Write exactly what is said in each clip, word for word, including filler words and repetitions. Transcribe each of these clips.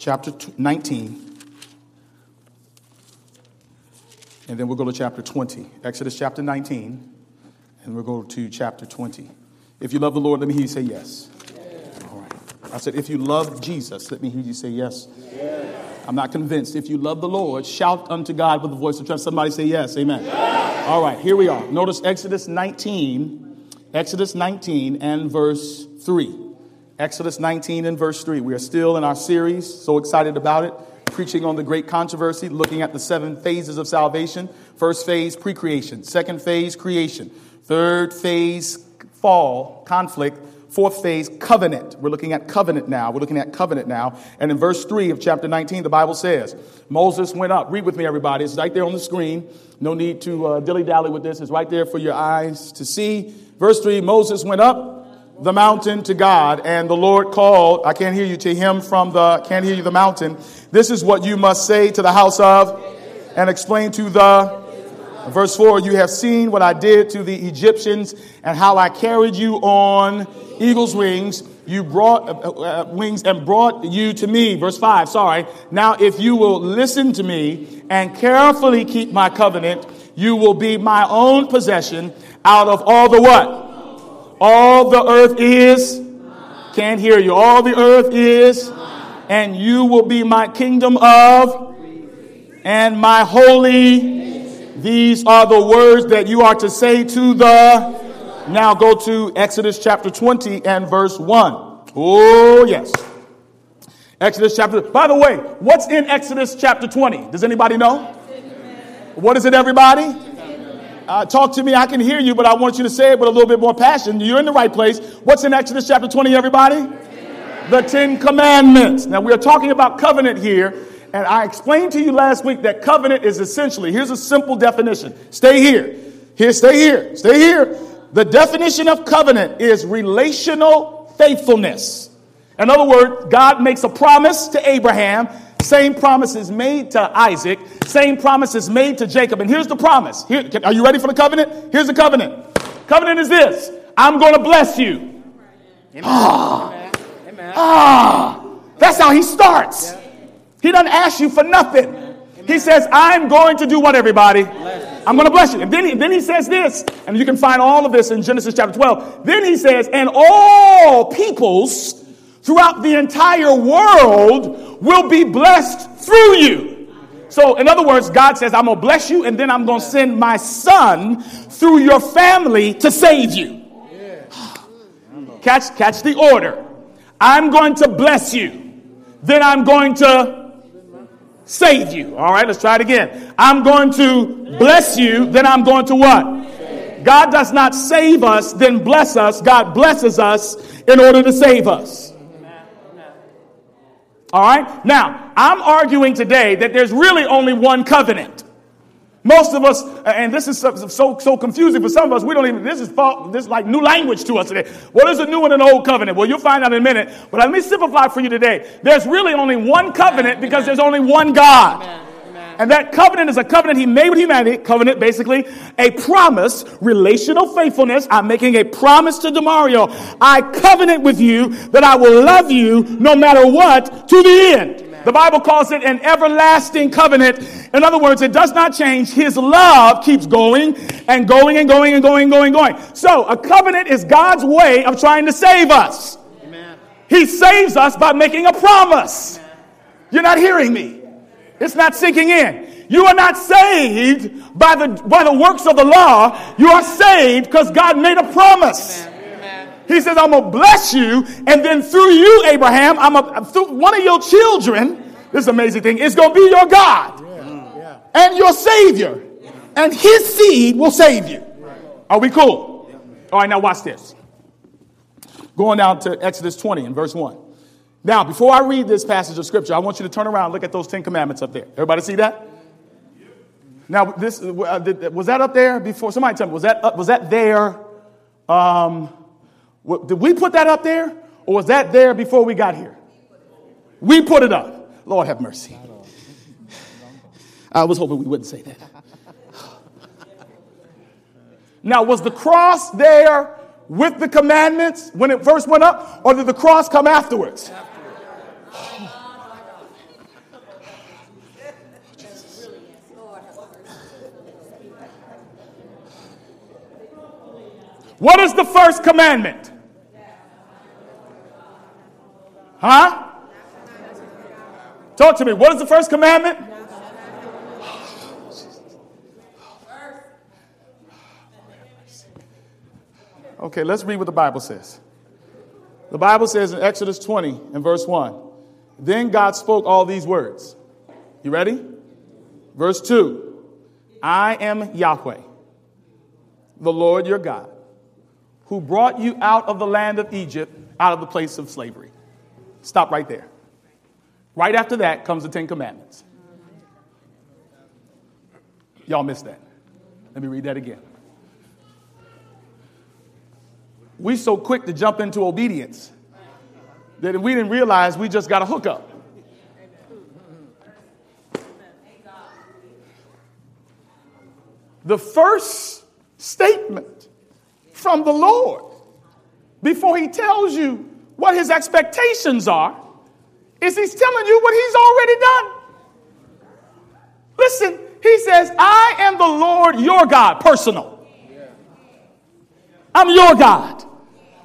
chapter nineteen, and then we'll go to chapter twenty. Exodus chapter nineteen, and we'll go to chapter twenty. If you love the Lord, let me hear you say yes. Yes. All right. I said, if you love Jesus, let me hear you say yes. Yes. I'm not convinced. If you love the Lord, shout unto God with the voice of trust. Somebody say yes. Amen. Yes. All right, here we are. Notice Exodus nineteen, Exodus nineteen and verse three. Exodus nineteen and verse three. We are still in our series, so excited about it, preaching on the great controversy, looking at the seven phases of salvation. First phase, pre-creation. Second phase, creation. Third phase, fall, conflict. Fourth phase, covenant. We're looking at covenant now. We're looking at covenant now. And in verse three of chapter nineteen, the Bible says, Moses went up. Read with me, everybody. It's right there on the screen. No need to uh, dilly-dally with this. It's right there for your eyes to see. Verse three, Moses went up the mountain to God, and the Lord called, I can't hear you, to him from the, can't hear you, the mountain. This is what you must say to the house of, and explain to the, verse four, you have seen what I did to the Egyptians, and how I carried you on eagle's wings, you brought uh, uh, wings and brought you to me. Verse five, sorry. Now, if you will listen to me and carefully keep my covenant, you will be my own possession out of all the what? All the earth is, can't hear you, all the earth is, and you will be my kingdom of, and my holy, these are the words that you are to say to the, now go to Exodus chapter twenty and verse one. Oh, yes. Exodus chapter, by the way, what's in Exodus chapter twenty? Does anybody know? What is it, everybody? Uh, talk to me. I can hear you, but I want you to say it with a little bit more passion. You're in the right place. What's in Exodus chapter twenty, everybody? Ten. The Ten Commandments. Now, we are talking about covenant here, and I explained to you last week that covenant is essentially, here's a simple definition. Stay here. Here, stay here. Stay here. The definition of covenant is relational faithfulness. In other words, God makes a promise to Abraham. Same promises made to Isaac. Same promises made to Jacob. And here's the promise. Here, are you ready for the covenant? Here's the covenant. Covenant is this. I'm going to bless you. Amen. Ah, Amen. ah, that's how he starts. Yeah. He doesn't ask you for nothing. Amen. He says, I'm going to do what, everybody? I'm going to bless you. And then he, then he says this. And you can find all of this in Genesis chapter twelve. Then he says, and all peoples throughout the entire world will be blessed through you. So in other words, God says, I'm going to bless you, and then I'm going to send my son through your family to save you. Yeah. catch, catch the order. I'm going to bless you. Then I'm going to save you. All right, let's try it again. I'm going to bless you. Then I'm going to what? God does not save us, then bless us. God blesses us in order to save us. All right. Now, I'm arguing today that there's really only one covenant. Most of us, and this is so so, so confusing for some of us. We don't even. This is this is like new language to us today. What is a new and an old covenant? Well, you'll find out in a minute. But let me simplify for you today. There's really only one covenant because there's only one God. Amen. And that covenant is a covenant he made with humanity. Covenant, basically, a promise, relational faithfulness. I'm making a promise to Demario. I covenant with you that I will love you no matter what to the end. Amen. The Bible calls it an everlasting covenant. In other words, it does not change. His love keeps going and going and going and going and going and going. So a covenant is God's way of trying to save us. Amen. He saves us by making a promise. Amen. You're not hearing me. It's not sinking in. You are not saved by the by the works of the law. You are saved because God made a promise. Amen. He says, I'm going to bless you. And then through you, Abraham, I'm a, through one of your children, this amazing thing, is going to be your God yeah. and your Savior. Yeah. And his seed will save you. Right. Are we cool? Yeah. All right, now watch this. Going down to Exodus twenty and verse one. Now, before I read this passage of Scripture, I want you to turn around and look at those Ten Commandments up there. Everybody see that? Now, this uh, did, was that up there before? Somebody tell me, was that, uh, was that there? Um, what, did we put that up there? Or was that there before we got here? We put it up. Lord have mercy. I was hoping we wouldn't say that. Now, was the cross there with the commandments when it first went up? Or did the cross come afterwards? What is the first commandment? Huh? Talk to me. What is the first commandment? Okay, let's read what the Bible says. The Bible says in Exodus twenty and verse one, then God spoke all these words. You ready? Verse two, I am Yahweh, the Lord your God, who brought you out of the land of Egypt, out of the place of slavery. Stop right there. Right after that comes the Ten Commandments. Y'all missed that. Let me read that again. We so quick to jump into obedience that we didn't realize we just got a hookup. The first statement from the Lord before he tells you what his expectations are is he's telling you what he's already done. Listen, he says, I am the Lord your God, personal. I'm your God.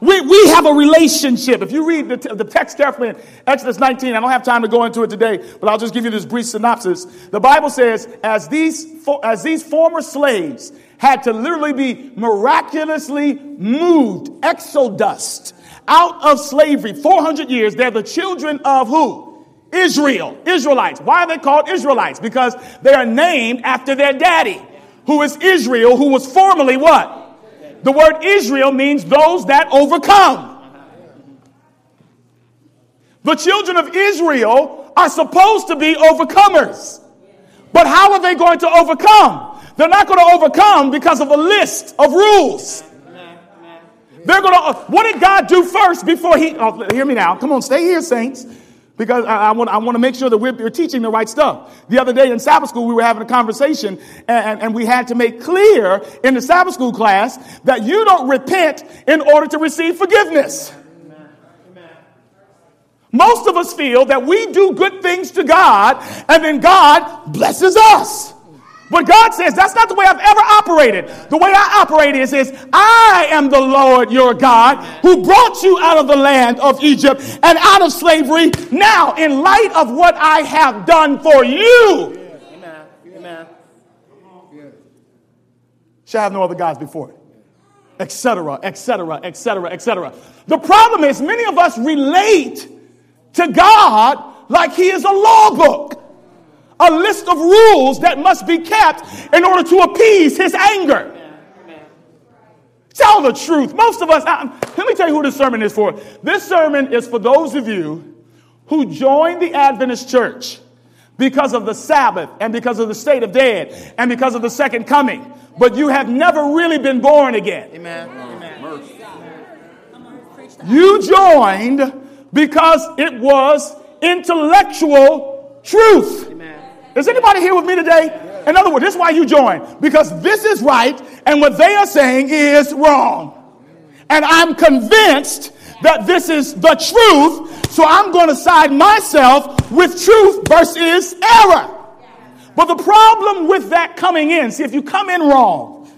We, we have a relationship. If you read the, t- the text carefully in Exodus nineteen, I don't have time to go into it today, but I'll just give you this brief synopsis. The Bible says, as these, for, as these former slaves had to literally be miraculously moved, exodus, out of slavery, four hundred years, they're the children of who? Israel, Israelites. Why are they called Israelites? Because they are named after their daddy, who is Israel, who was formerly what? The word Israel means those that overcome. The children of Israel are supposed to be overcomers. But how are they going to overcome? They're not going to overcome because of a list of rules. They're going to. What did God do first before he? Oh, hear me now. Come on, stay here, saints. Because I, I want I want to make sure that we're, we're teaching the right stuff. The other day in Sabbath school, we were having a conversation and, and, and we had to make clear in the Sabbath school class that you don't repent in order to receive forgiveness. Amen. Amen. Most of us feel that we do good things to God and then God blesses us. But God says that's not the way I've ever operated. The way I operate is, is I am the Lord your God who brought you out of the land of Egypt and out of slavery. Now, in light of what I have done for you, amen. Amen. Shall have no other gods before it, et cetera, et cetera, et cetera, et cetera. The problem is many of us relate to God like he is a law book. A list of rules that must be kept in order to appease his anger. Amen. Amen. Tell the truth. Most of us, I, let me tell you who this sermon is for. This sermon is for those of you who joined the Adventist church because of the Sabbath and because of the state of dead and because of the second coming. But you have never really been born again. Amen. Amen. You joined because it was intellectual truth. Amen. Is anybody here with me today? In other words, this is why you join. Because this is right, and what they are saying is wrong. And I'm convinced that this is the truth, so I'm going to side myself with truth versus error. But the problem with that coming in, see, if you come in wrong,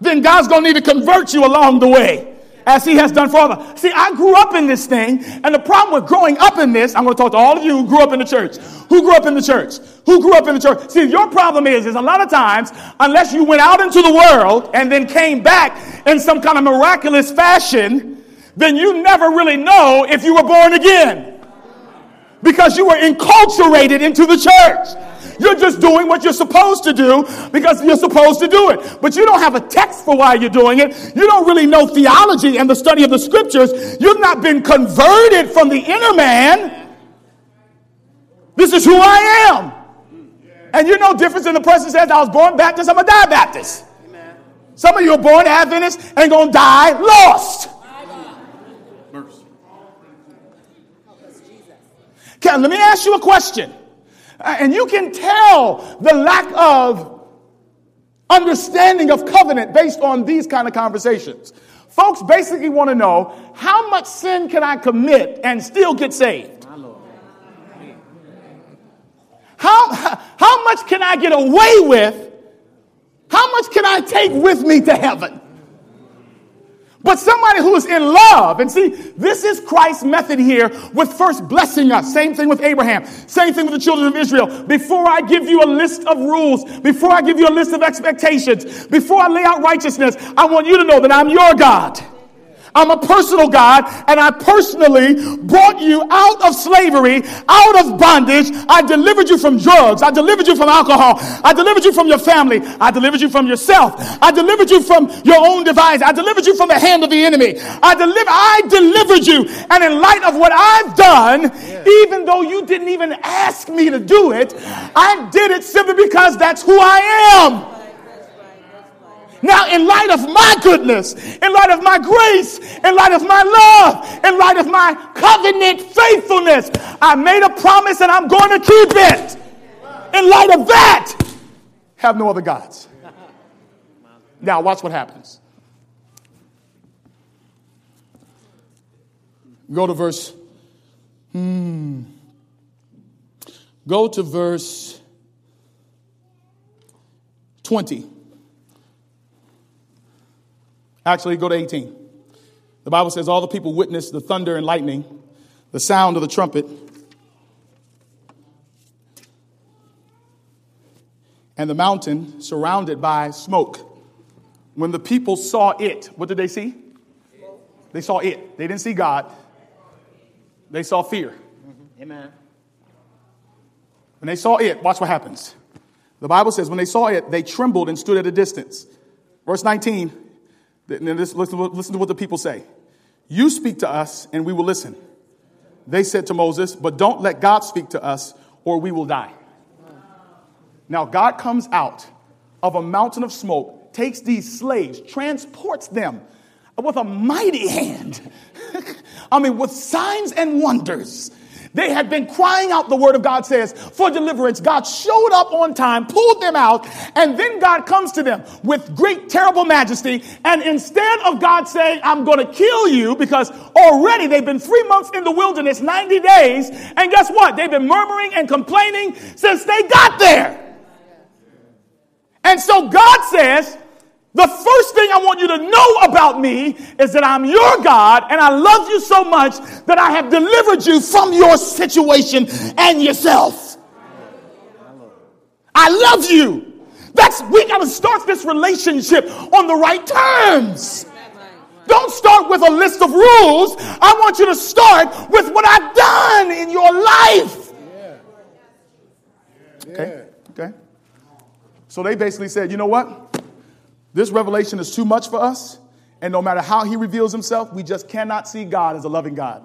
then God's going to need to convert you along the way. As he has done for others. See, I grew up in this thing. And the problem with growing up in this, I'm going to talk to all of you who grew up in the church. Who grew up in the church? Who grew up in the church? See, your problem is, is a lot of times, unless you went out into the world and then came back in some kind of miraculous fashion, then you never really know if you were born again. Because you were enculturated into the church. You're just doing what you're supposed to do because you're supposed to do it. But you don't have a text for why you're doing it. You don't really know theology and the study of the scriptures. You've not been converted from the inner man. This is who I am. And you know difference in the person says, I was born Baptist, I'm going to die Baptist. Some of you are born Adventist and going to die lost. Okay, let me ask you a question. And you can tell the lack of understanding of covenant based on these kind of conversations. Folks basically want to know, how much sin can I commit and still get saved? How, how much can I get away with How much can I take with me to heaven? But somebody who is in love, and see, this is Christ's method here with first blessing us. Same thing with Abraham. Same thing with the children of Israel. Before I give you a list of rules, before I give you a list of expectations, before I lay out righteousness, I want you to know that I'm your God. I'm a personal God, and I personally brought you out of slavery, out of bondage. I delivered you from drugs. I delivered you from alcohol. I delivered you from your family. I delivered you from yourself. I delivered you from your own device. I delivered you from the hand of the enemy. I, deli- I delivered you, and in light of what I've done, yeah. even though you didn't even ask me to do it, I did it simply because that's who I am. Now, in light of my goodness, in light of my grace, in light of my love, in light of my covenant faithfulness, I made a promise and I'm going to keep it. In light of that, have no other gods. Now, watch what happens. Go to verse. Hmm. Go to verse twenty. Actually, go to eighteen. The Bible says all the people witnessed the thunder and lightning, the sound of the trumpet, and the mountain surrounded by smoke. When the people saw it, what did they see? They saw it. They didn't see God. They saw fear. Mm-hmm. Amen. When they saw it, watch what happens. The Bible says when they saw it, they trembled and stood at a distance. Verse nineteen. Listen to what the people say. You speak to us and we will listen. They said to Moses, but don't let God speak to us or we will die. Now God comes out of a mountain of smoke, takes these slaves, transports them with a mighty hand. I mean, with signs and wonders. They had been crying out, the word of God says, for deliverance. God showed up on time, pulled them out, and then God comes to them with great, terrible majesty. And instead of God saying, I'm going to kill you, because already they've been three months in the wilderness, ninety days. And guess what? They've been murmuring and complaining since they got there. And so God says, the first thing I want you to know about me is that I'm your God and I love you so much that I have delivered you from your situation and yourself. I love you. That's, we got to start this relationship on the right terms. Don't start with a list of rules. I want you to start with what I've done in your life. Okay. Okay. So they basically said, you know what? This revelation is too much for us, and no matter how he reveals himself, we just cannot see God as a loving God.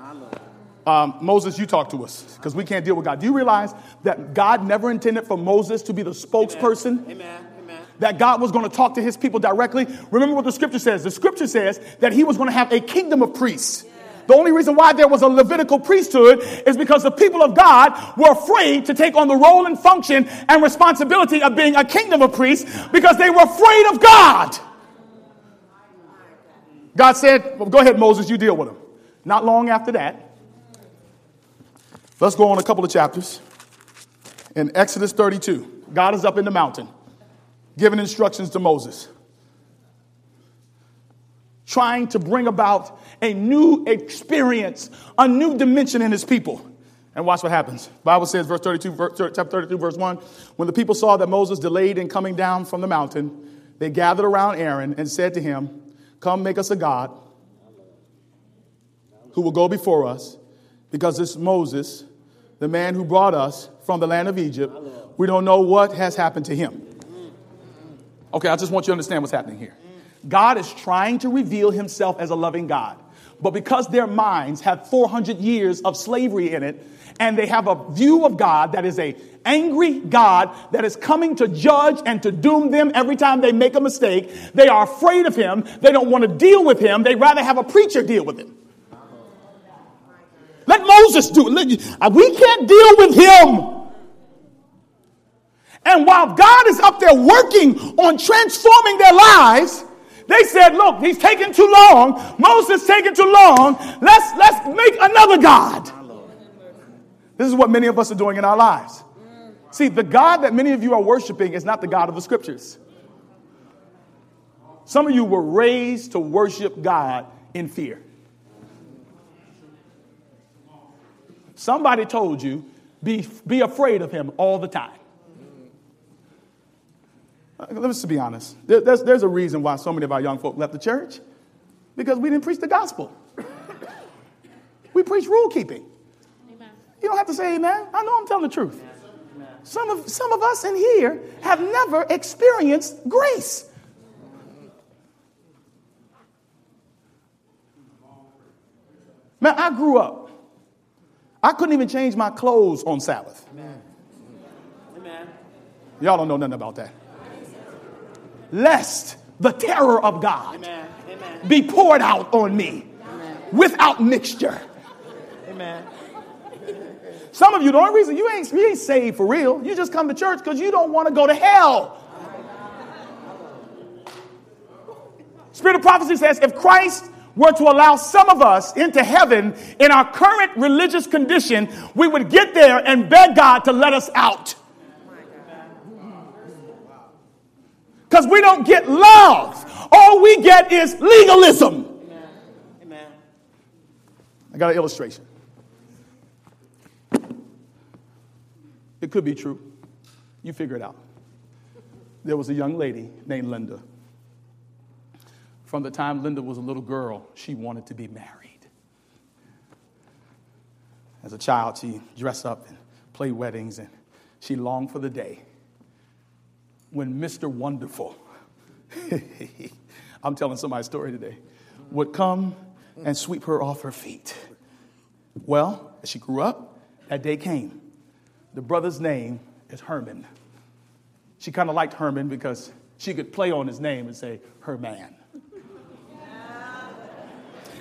Um, Moses, you talk to us, because we can't deal with God. Do you realize that God never intended for Moses to be the spokesperson? Amen. Amen. Amen. That God was going to talk to his people directly? Remember what the scripture says. The scripture says that he was going to have a kingdom of priests. The only reason why there was a Levitical priesthood is because the people of God were afraid to take on the role and function and responsibility of being a kingdom of priests because they were afraid of God. God said, well, go ahead, Moses, you deal with them. Not long after that. Let's go on a couple of chapters. In Exodus thirty-two, God is up in the mountain giving instructions to Moses, trying to bring about a new experience, a new dimension in his people. And watch what happens. The Bible says, verse thirty-two, chapter thirty-two, verse one, when the people saw that Moses delayed in coming down from the mountain, they gathered around Aaron and said to him, come make us a God who will go before us, because this Moses, the man who brought us from the land of Egypt, we don't know what has happened to him. Okay, I just want you to understand what's happening here. God is trying to reveal himself as a loving God. But because their minds have four hundred years of slavery in it, and they have a view of God that is a angry God that is coming to judge and to doom them every time they make a mistake, they are afraid of him. They don't want to deal with him. They'd rather have a preacher deal with him. Let Moses do it. We can't deal with him. And while God is up there working on transforming their lives, they said, look, he's taking too long. Moses taking too long. Let's, let's make another God. This is what many of us are doing in our lives. See, the God that many of you are worshiping is not the God of the scriptures. Some of you were raised to worship God in fear. Somebody told you, be, be afraid of him all the time. Let's be honest. There, there's, there's a reason why so many of our young folk left the church. Because we didn't preach the gospel. We preach rule keeping. Amen. You don't have to say amen. I know I'm telling the truth. Amen. Some of some of us in here have never experienced grace. Man, I grew up. I couldn't even change my clothes on Sabbath. Amen. Amen. Y'all don't know nothing about that. Lest the terror of God Amen. Amen. be poured out on me Amen. without mixture. Amen. Some of you, the only reason you ain't, you ain't saved for real, you just come to church because you don't want to go to hell. Spirit of prophecy says if Christ were to allow some of us into heaven in our current religious condition, we would get there and beg God to let us out. Because we don't get love. All we get is legalism. Amen. Amen. I got an illustration. It could be true. You figure it out. There was a young lady named Linda. From the time Linda was a little girl, she wanted to be married. As a child, she dressed up and played weddings, and she longed for the day when Mister Wonderful, I'm telling somebody's story today, would come and sweep her off her feet. Well, as she grew up, that day came. The brother's name is Herman. She kind of liked Herman because she could play on his name and say, her man.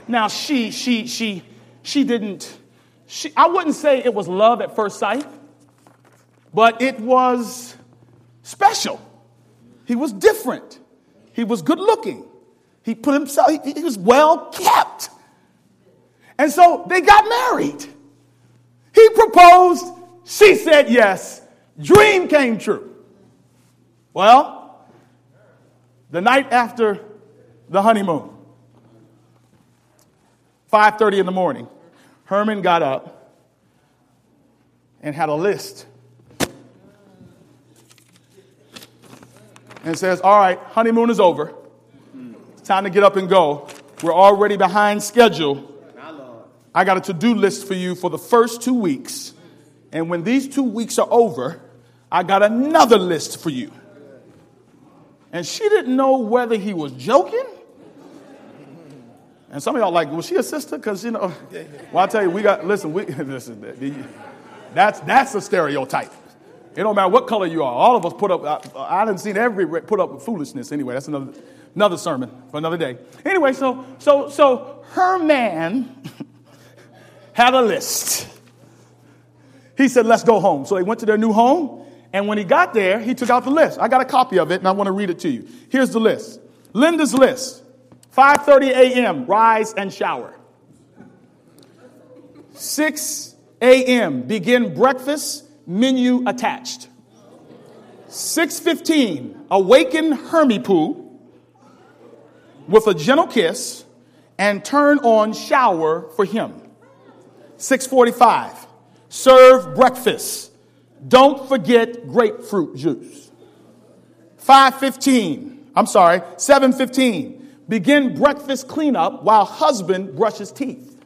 Now, she, she, she, she didn't, she, I wouldn't say it was love at first sight, but it was special. He was different. He was good looking. He put himself, he, he was well kept. And so they got married. He proposed. She said yes. Dream came true. Well, the night after the honeymoon, five thirty in the morning, Herman got up and had a list. And says, all right, honeymoon is over. It's time to get up and go. We're already behind schedule. I got a to-do list for you for the first two weeks. And when these two weeks are over, I got another list for you. And she didn't know whether he was joking. And some of y'all like, was she a sister? Because, you know, well, I tell you, we got, listen, we listen, that's, that's a stereotype. It don't matter what color you are. All of us put up, I, I didn't see every put up with foolishness. Anyway, that's another another sermon for another day. Anyway, so so so her man had a list. He said, let's go home. So they went to their new home. And when he got there, he took out the list. I got a copy of it, and I want to read it to you. Here's the list. Linda's list. five thirty a.m., rise and shower. six a.m., begin breakfast. Menu attached. six fifteen, awaken Hermipoo with a gentle kiss and turn on shower for him. six forty-five, serve breakfast. Don't forget grapefruit juice. five fifteen, I'm sorry, seven fifteen, begin breakfast cleanup while husband brushes teeth.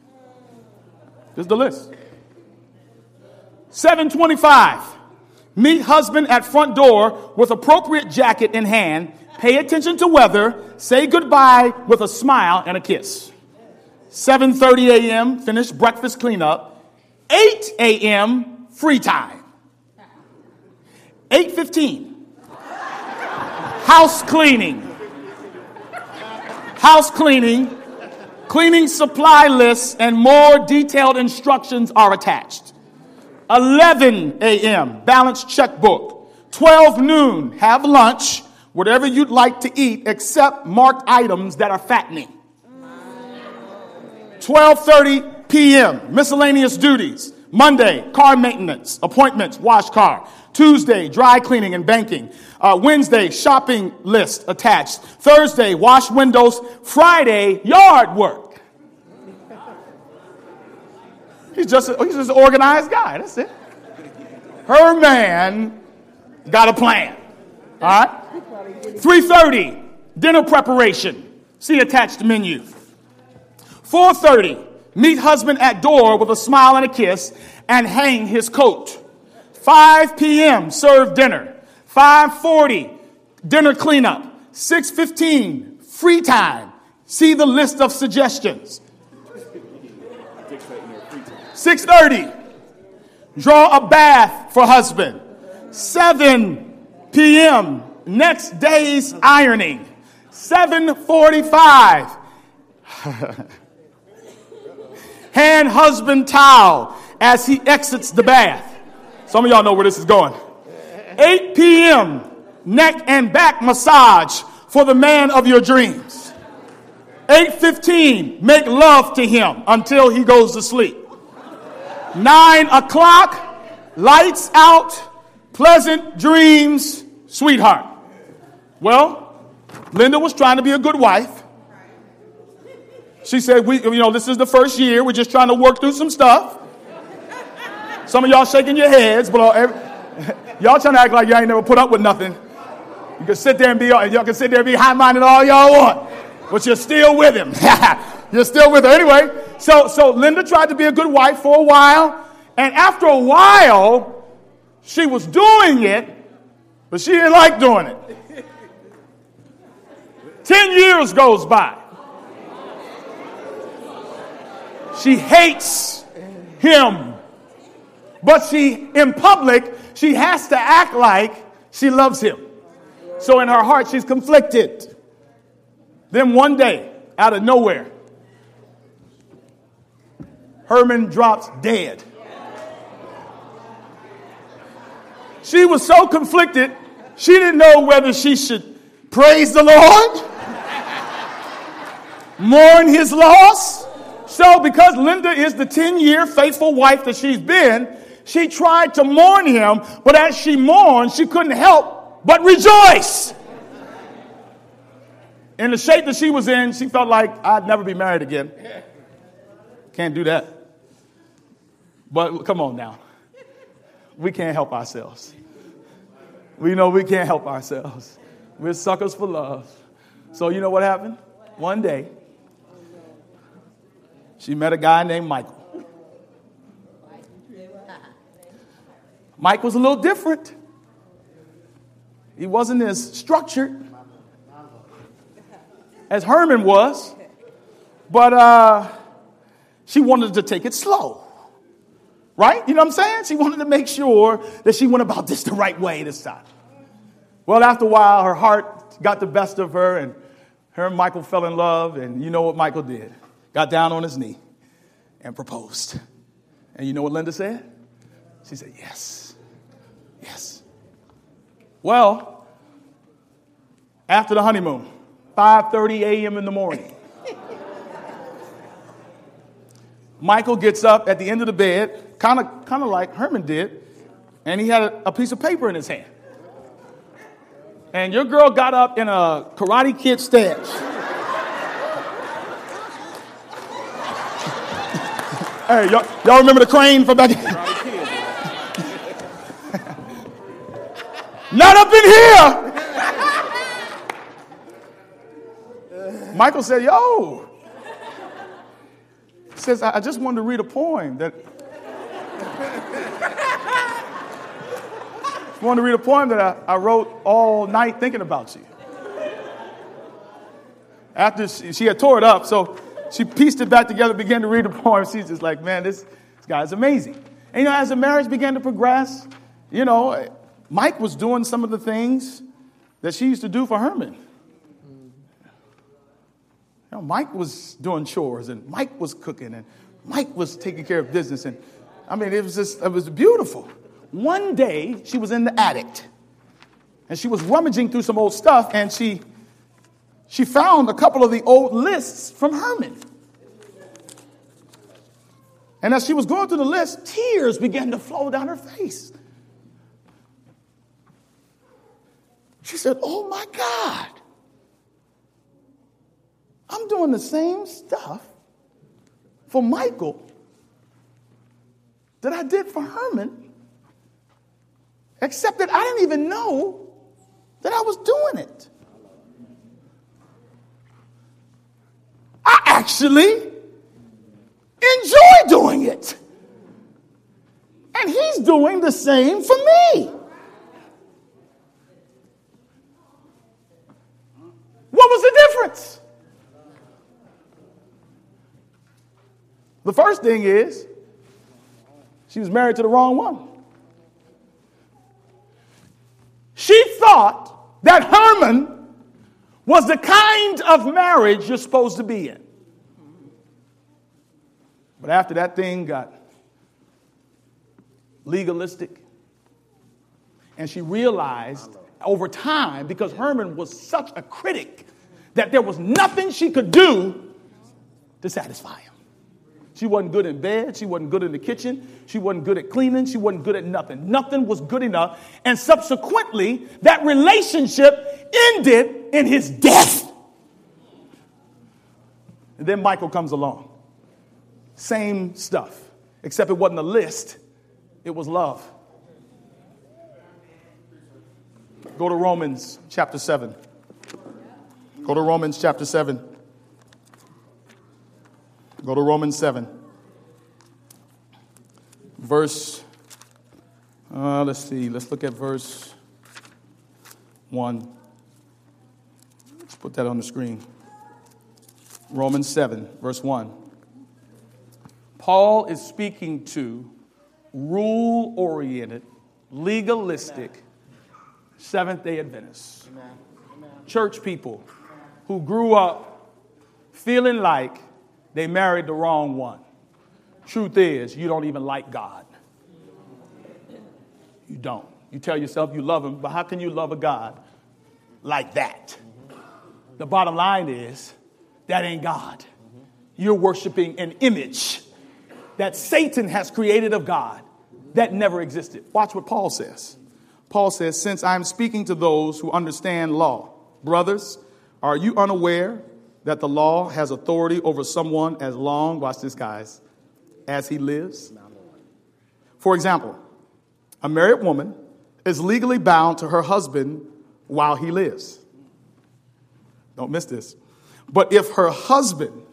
This is the list. seven twenty-five, meet husband at front door with appropriate jacket in hand. Pay attention to weather. Say goodbye with a smile and a kiss. seven thirty a.m., finish breakfast cleanup. eight a.m., free time. eight fifteen, house cleaning. House cleaning, cleaning supply lists, and more detailed instructions are attached. eleven a.m., balance checkbook. twelve noon, have lunch, whatever you'd like to eat, except marked items that are fattening. twelve thirty p.m., miscellaneous duties. Monday, car maintenance, appointments, wash car. Tuesday, dry cleaning and banking. Uh, Wednesday, shopping list attached. Thursday, wash windows. Friday, yard work. He's just, a, he's just an organized guy. That's it. Her man got a plan. All right. three thirty, dinner preparation. See attached menu. four thirty, meet husband at door with a smile and a kiss and hang his coat. five p.m., serve dinner. five forty, dinner cleanup. six fifteen, free time. See the list of suggestions. six thirty, draw a bath for husband. seven p.m., next day's ironing. seven forty-five. Hand husband towel as he exits the bath. Some of y'all know where this is going. eight p.m. neck and back massage for the man of your dreams. eight fifteen, make love to him until he goes to sleep. nine o'clock, lights out, pleasant dreams, sweetheart. Well, Linda was trying to be a good wife. She said, "We, you know, this is the first year. We're just trying to work through some stuff." Some of y'all shaking your heads, but all, every, y'all trying to act like y'all ain't never put up with nothing. You can sit there and be, y'all can sit there and be high-minded all y'all want, but you're still with him. You're still with her anyway. So, so Linda tried to be a good wife for a while, and after a while, she was doing it, but she didn't like doing it. Ten years goes by. She hates him. But she, in public, she has to act like she loves him. So in her heart, she's conflicted. Then one day, out of nowhere, Herman drops dead. She was so conflicted, she didn't know whether she should praise the Lord, mourn his loss. So because Linda is the ten-year faithful wife that she's been, she tried to mourn him, but as she mourned, she couldn't help but rejoice. In the shape that she was in, she felt like, I'd never be married again. Can't do that. But come on now. We can't help ourselves. We know we can't help ourselves. We're suckers for love. So you know what happened? One day, she met a guy named Michael. Mike was a little different. He wasn't as structured as Herman was, but uh, she wanted to take it slow, right? You know what I'm saying? She wanted to make sure that she went about this the right way this time. Well, after a while, her heart got the best of her, and her and Michael fell in love, and you know what Michael did. Got down on his knee and proposed. And you know what Linda said? She said, yes, yes. Well, after the honeymoon, five thirty a.m. in the morning, Michael gets up at the end of the bed, kind of kind of like Herman did, and he had a, a piece of paper in his hand. And your girl got up in a Karate Kid stance. Hey, y'all, y'all remember the crane from back? Not up in here. Michael said, "Yo," he says, "I just wanted to read a poem that I wanted to read a poem that I, I wrote all night thinking about you." After she, she had tore it up, so. She pieced it back together, began to read the poem. She's just like, man, this, this guy's amazing. And, you know, as the marriage began to progress, you know, Mike was doing some of the things that she used to do for Herman. You know, Mike was doing chores, and Mike was cooking, and Mike was taking care of business. And, I mean, it was just, it was beautiful. One day, she was in the attic, and she was rummaging through some old stuff, and she... She found a couple of the old lists from Herman. And as she was going through the list, tears began to flow down her face. She said, oh, my God, I'm doing the same stuff for Michael that I did for Herman, except that I didn't even know that I was doing it. I actually enjoy doing it. And he's doing the same for me. What was the difference? The first thing is, she was married to the wrong one. She thought that Herman was the kind of marriage you're supposed to be in. But after that thing got legalistic, and she realized over time, because Herman was such a critic, that there was nothing she could do to satisfy him. She wasn't good in bed. She wasn't good in the kitchen. She wasn't good at cleaning. She wasn't good at nothing. Nothing was good enough. And subsequently, that relationship ended in his death. And then Michael comes along. Same stuff, except it wasn't a list. It was love. Go to Romans chapter seven. Go to Romans chapter seven. Go to Romans seven, verse, uh, let's see, let's look at verse one. Let's put that on the screen. Romans seven, verse one. Paul is speaking to rule-oriented, legalistic, amen, Seventh-day Adventists, amen. Amen, church people who grew up feeling like they married the wrong one. Truth is, you don't even like God. You don't. You tell yourself you love him, but how can you love a God like that? The bottom line is, that ain't God. You're worshiping an image that Satan has created of God that never existed. Watch what Paul says. Paul says, since I'm speaking to those who understand law, brothers, are you unaware that the law has authority over someone as long, watch this, guys, as he lives? For example, a married woman is legally bound to her husband while he lives. Don't miss this. But if her husband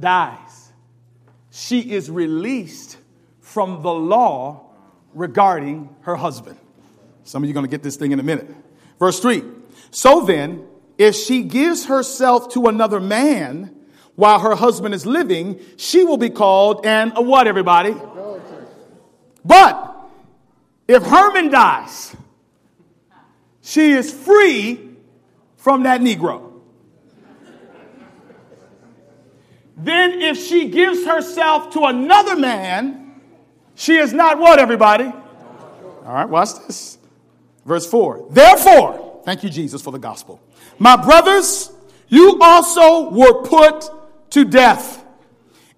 dies, she is released from the law regarding her husband. Some of you are going to get this thing in a minute. Verse three. So then, if she gives herself to another man while her husband is living, she will be called an a what, everybody? But if Herman dies, she is free from that Negro. Then if she gives herself to another man, she is not what, everybody? All right, watch this. Verse four. Therefore, thank you, Jesus, for the gospel. My brothers, you also were put to death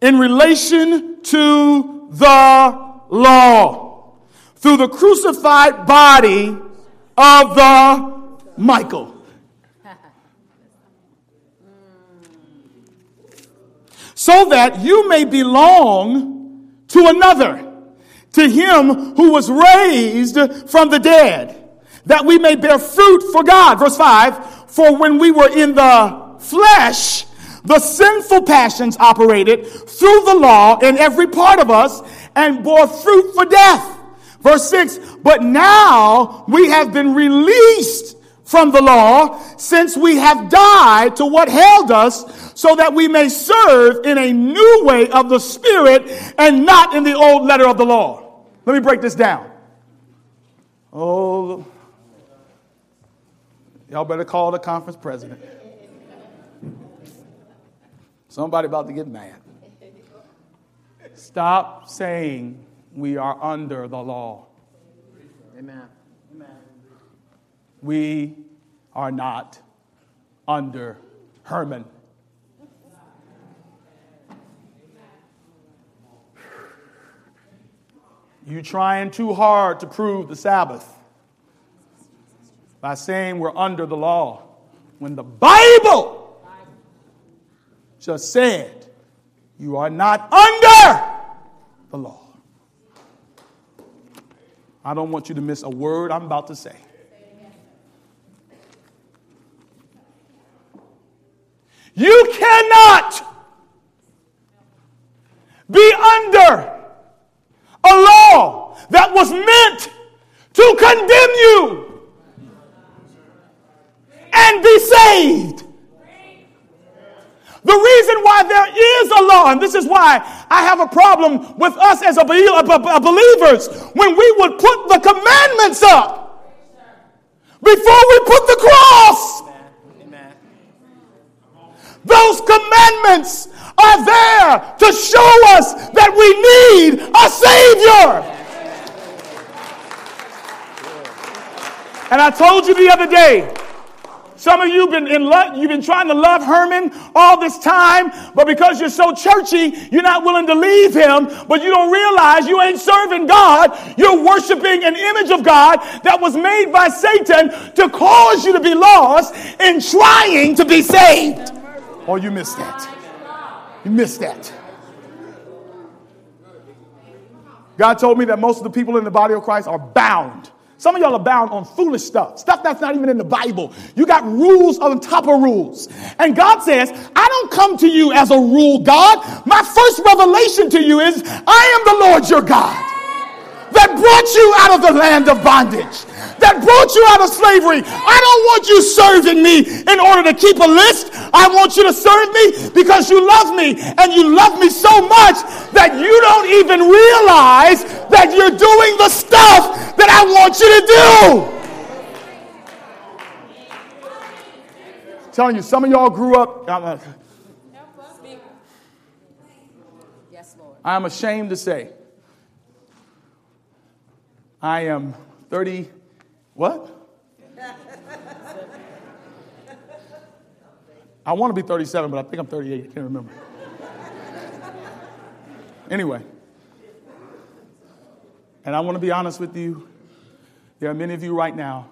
in relation to the law through the crucified body of the Michael. So that you may belong to another, to him who was raised from the dead, that we may bear fruit for God. Verse five, for when we were in the flesh, the sinful passions operated through the law in every part of us and bore fruit for death. Verse six, but now we have been released from the law since we have died to what held us, so that we may serve in a new way of the Spirit and not in the old letter of the law. Let me break this down. Oh, y'all better call the conference president. Somebody about to get mad. Stop saying we are under the law. Amen. We are not under Herman. You're trying too hard to prove the Sabbath by saying we're under the law, when the Bible just said you are not under the law. I don't want you to miss a word I'm about to say. You cannot be under a law that was meant to condemn you and be saved. The reason why there is a law, and this is why I have a problem with us as a believers, when we would put the commandments up before we put the cross. Amen. Those commandments are there to show us that we need a Savior. And I told you the other day, some of you been in love, you've been trying to love Herman all this time, but because you're so churchy, you're not willing to leave him, but you don't realize you ain't serving God. You're worshiping an image of God that was made by Satan to cause you to be lost in trying to be saved. Oh, you missed that. You missed that. God told me that most of the people in the body of Christ are bound. Some of y'all are bound on foolish stuff, stuff that's not even in the Bible. You got rules on top of rules. And God says, I don't come to you as a rule, God. My first revelation to you is, I am the Lord your God that brought you out of the land of bondage, that brought you out of slavery. I don't want you serving me in order to keep a list. I want you to serve me because you love me, and you love me so much that you don't even realize that you're doing the stuff that I want you to do. I'm telling you, some of y'all grew up. I'm a, I'm ashamed to say, I am thirty. What? I want to be thirty-seven, but I think I'm thirty-eight. I can't remember. Anyway. And I want to be honest with you. There are many of you right now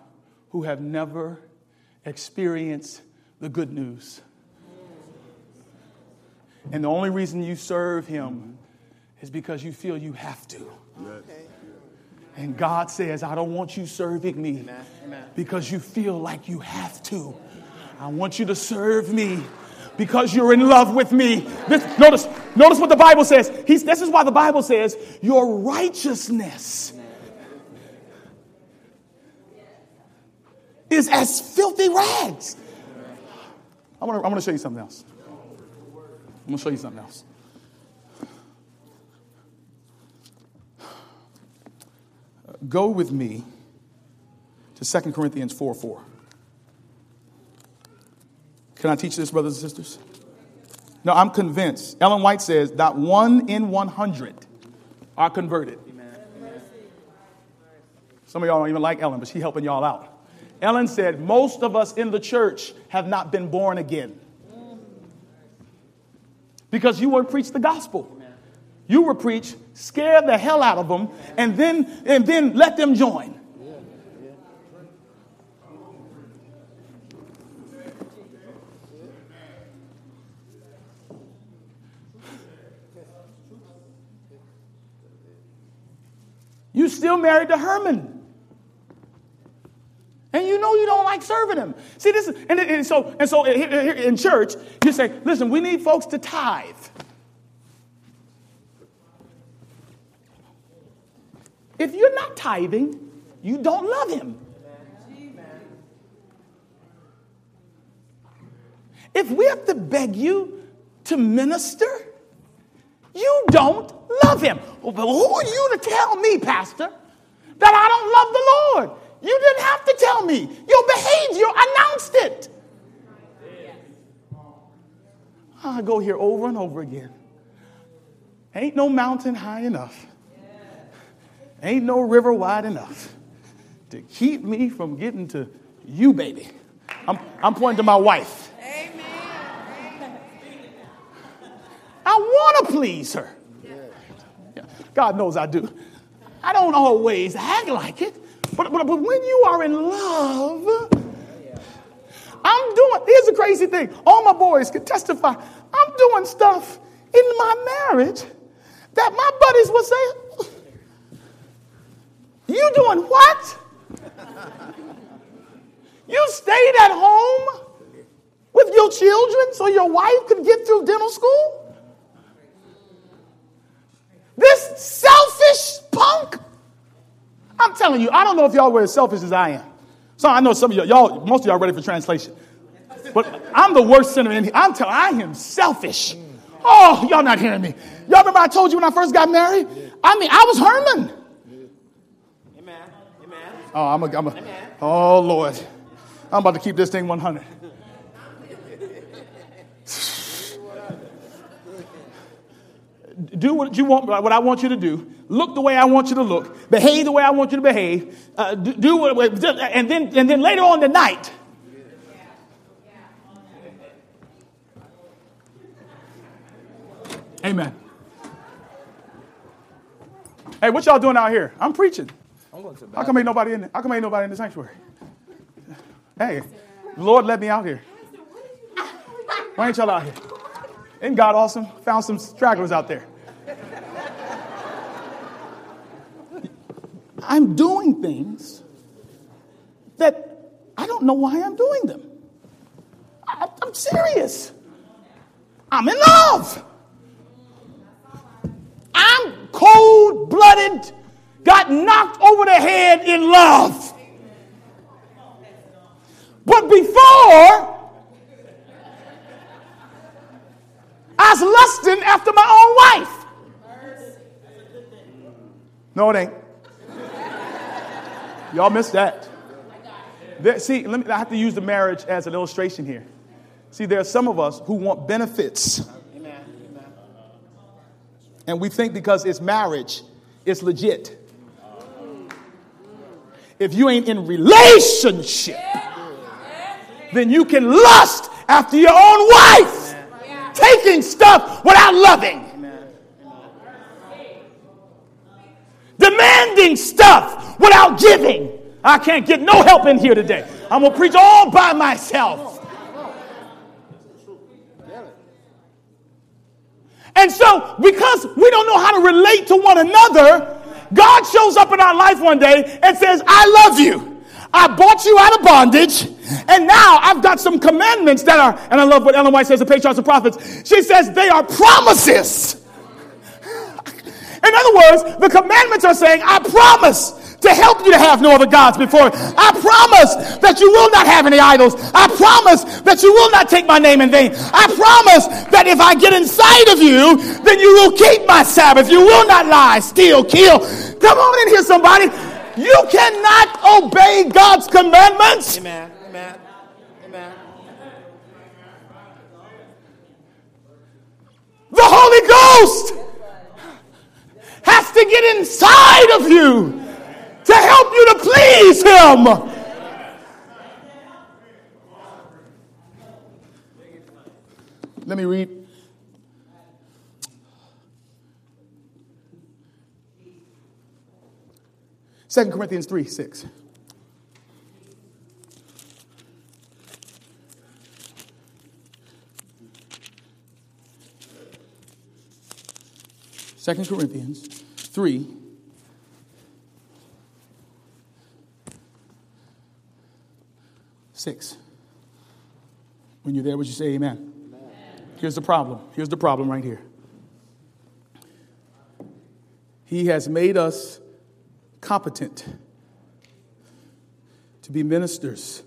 who have never experienced the good news. And the only reason you serve him is because you feel you have to. Okay. And God says, I don't want you serving me because you feel like you have to. I want you to serve me because you're in love with me. This, notice, notice what the Bible says. He's, this is why the Bible says your righteousness is as filthy rags. I want to, I want to show you something else. I'm going to show you something else. Go with me to Second Corinthians four four. Can I teach this, brothers and sisters? No, I'm convinced. Ellen White says that one in one hundred are converted. Amen. Some of y'all don't even like Ellen, but she's helping y'all out. Ellen said most of us in the church have not been born again because you weren't preached the gospel. You were preached, scare the hell out of them, and then, and then let them join. You still married to Herman. And you know you don't like serving him. See, this is, and, and so, and so in church, you say, listen, we need folks to tithe. If you're not tithing, you don't love him. If we have to beg you to minister, you don't love him. Well, but who are you to tell me, Pastor, that I don't love the Lord? You didn't have to tell me. Your behavior announced it. I go here over and over again. Ain't no mountain high enough. Ain't no river wide enough to keep me from getting to you, baby. I'm, I'm pointing to my wife. Amen. I want to please her. Yeah. God knows I do. I don't always act like it, but, but, but when you are in love, I'm doing, here's the crazy thing, all my boys can testify, I'm doing stuff in my marriage that my buddies would say, you doing what? You stayed at home with your children so your wife could get through dental school? This selfish punk. I'm telling you, I don't know if y'all were as selfish as I am. So I know some of y'all, y'all most of y'all are ready for translation. But I'm the worst sinner in here. I'm telling I am selfish. Oh, y'all not hearing me. Y'all remember I told you when I first got married? I mean, I was Herman. Amen. Amen. Oh, I'm a, I'm a, oh, Lord. I'm about to keep this thing one hundred. Do what you want, what I want you to do. Look the way I want you to look. Behave the way I want you to behave. Uh, do, do what, and then and then later on tonight. Amen. Hey, what y'all doing out here? I'm preaching. I'm going to How come ain't nobody in? How come ain't nobody in the sanctuary? Hey, the Lord let me out here. Why ain't y'all out here? Isn't God awesome? Found some stragglers out there. I'm doing things that I don't know why I'm doing them. I, I'm serious. I'm in love. I'm cold-blooded, got knocked over the head in love. But before, I was lusting after my own wife. No, it ain't. Y'all missed that. There, see, let me, I have to use the marriage as an illustration here. See, there are some of us who want benefits. Amen. And we think because it's marriage, it's legit. If you ain't in relationship, then you can lust after your own wife. Taking stuff without loving. Amen. Demanding stuff without giving. I can't get no help in here today. I'm going to preach all by myself. And so, because we don't know how to relate to one another, God shows up in our life one day and says, I love you. I bought you out of bondage. And now I've got some commandments that are, and I love what Ellen White says, the Patriarchs and Prophets. She says they are promises. In other words, the commandments are saying, I promise to help you to have no other gods before. I promise that you will not have any idols. I promise that you will not take my name in vain. I promise that if I get inside of you, then you will keep my Sabbath. You will not lie, steal, kill. Come on in here, somebody. You cannot obey God's commandments. Amen. Amen. Amen. The Holy Ghost has to get inside of you to help you to please Him. Let me read. Second Corinthians three six. Second Corinthians three. six. When you're there, would you say amen? Amen? Here's the problem. Here's the problem right here. He has made us competent to be ministers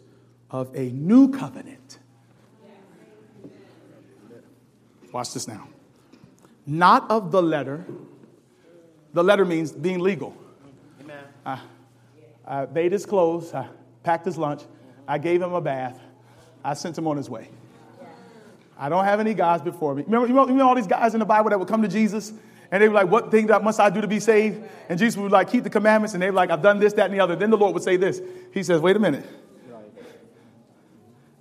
of a new covenant. Watch this now. Not of the letter. The letter means being legal. Amen. I, I bathed his clothes. I packed his lunch. I gave him a bath. I sent him on his way. I don't have any guys before me. Remember, you know, you know all these guys in the Bible that would come to Jesus? And they were like, what thing must I do to be saved? And Jesus would like, keep the commandments. And they were like, I've done this, that, and the other. Then the Lord would say this. He says, wait a minute.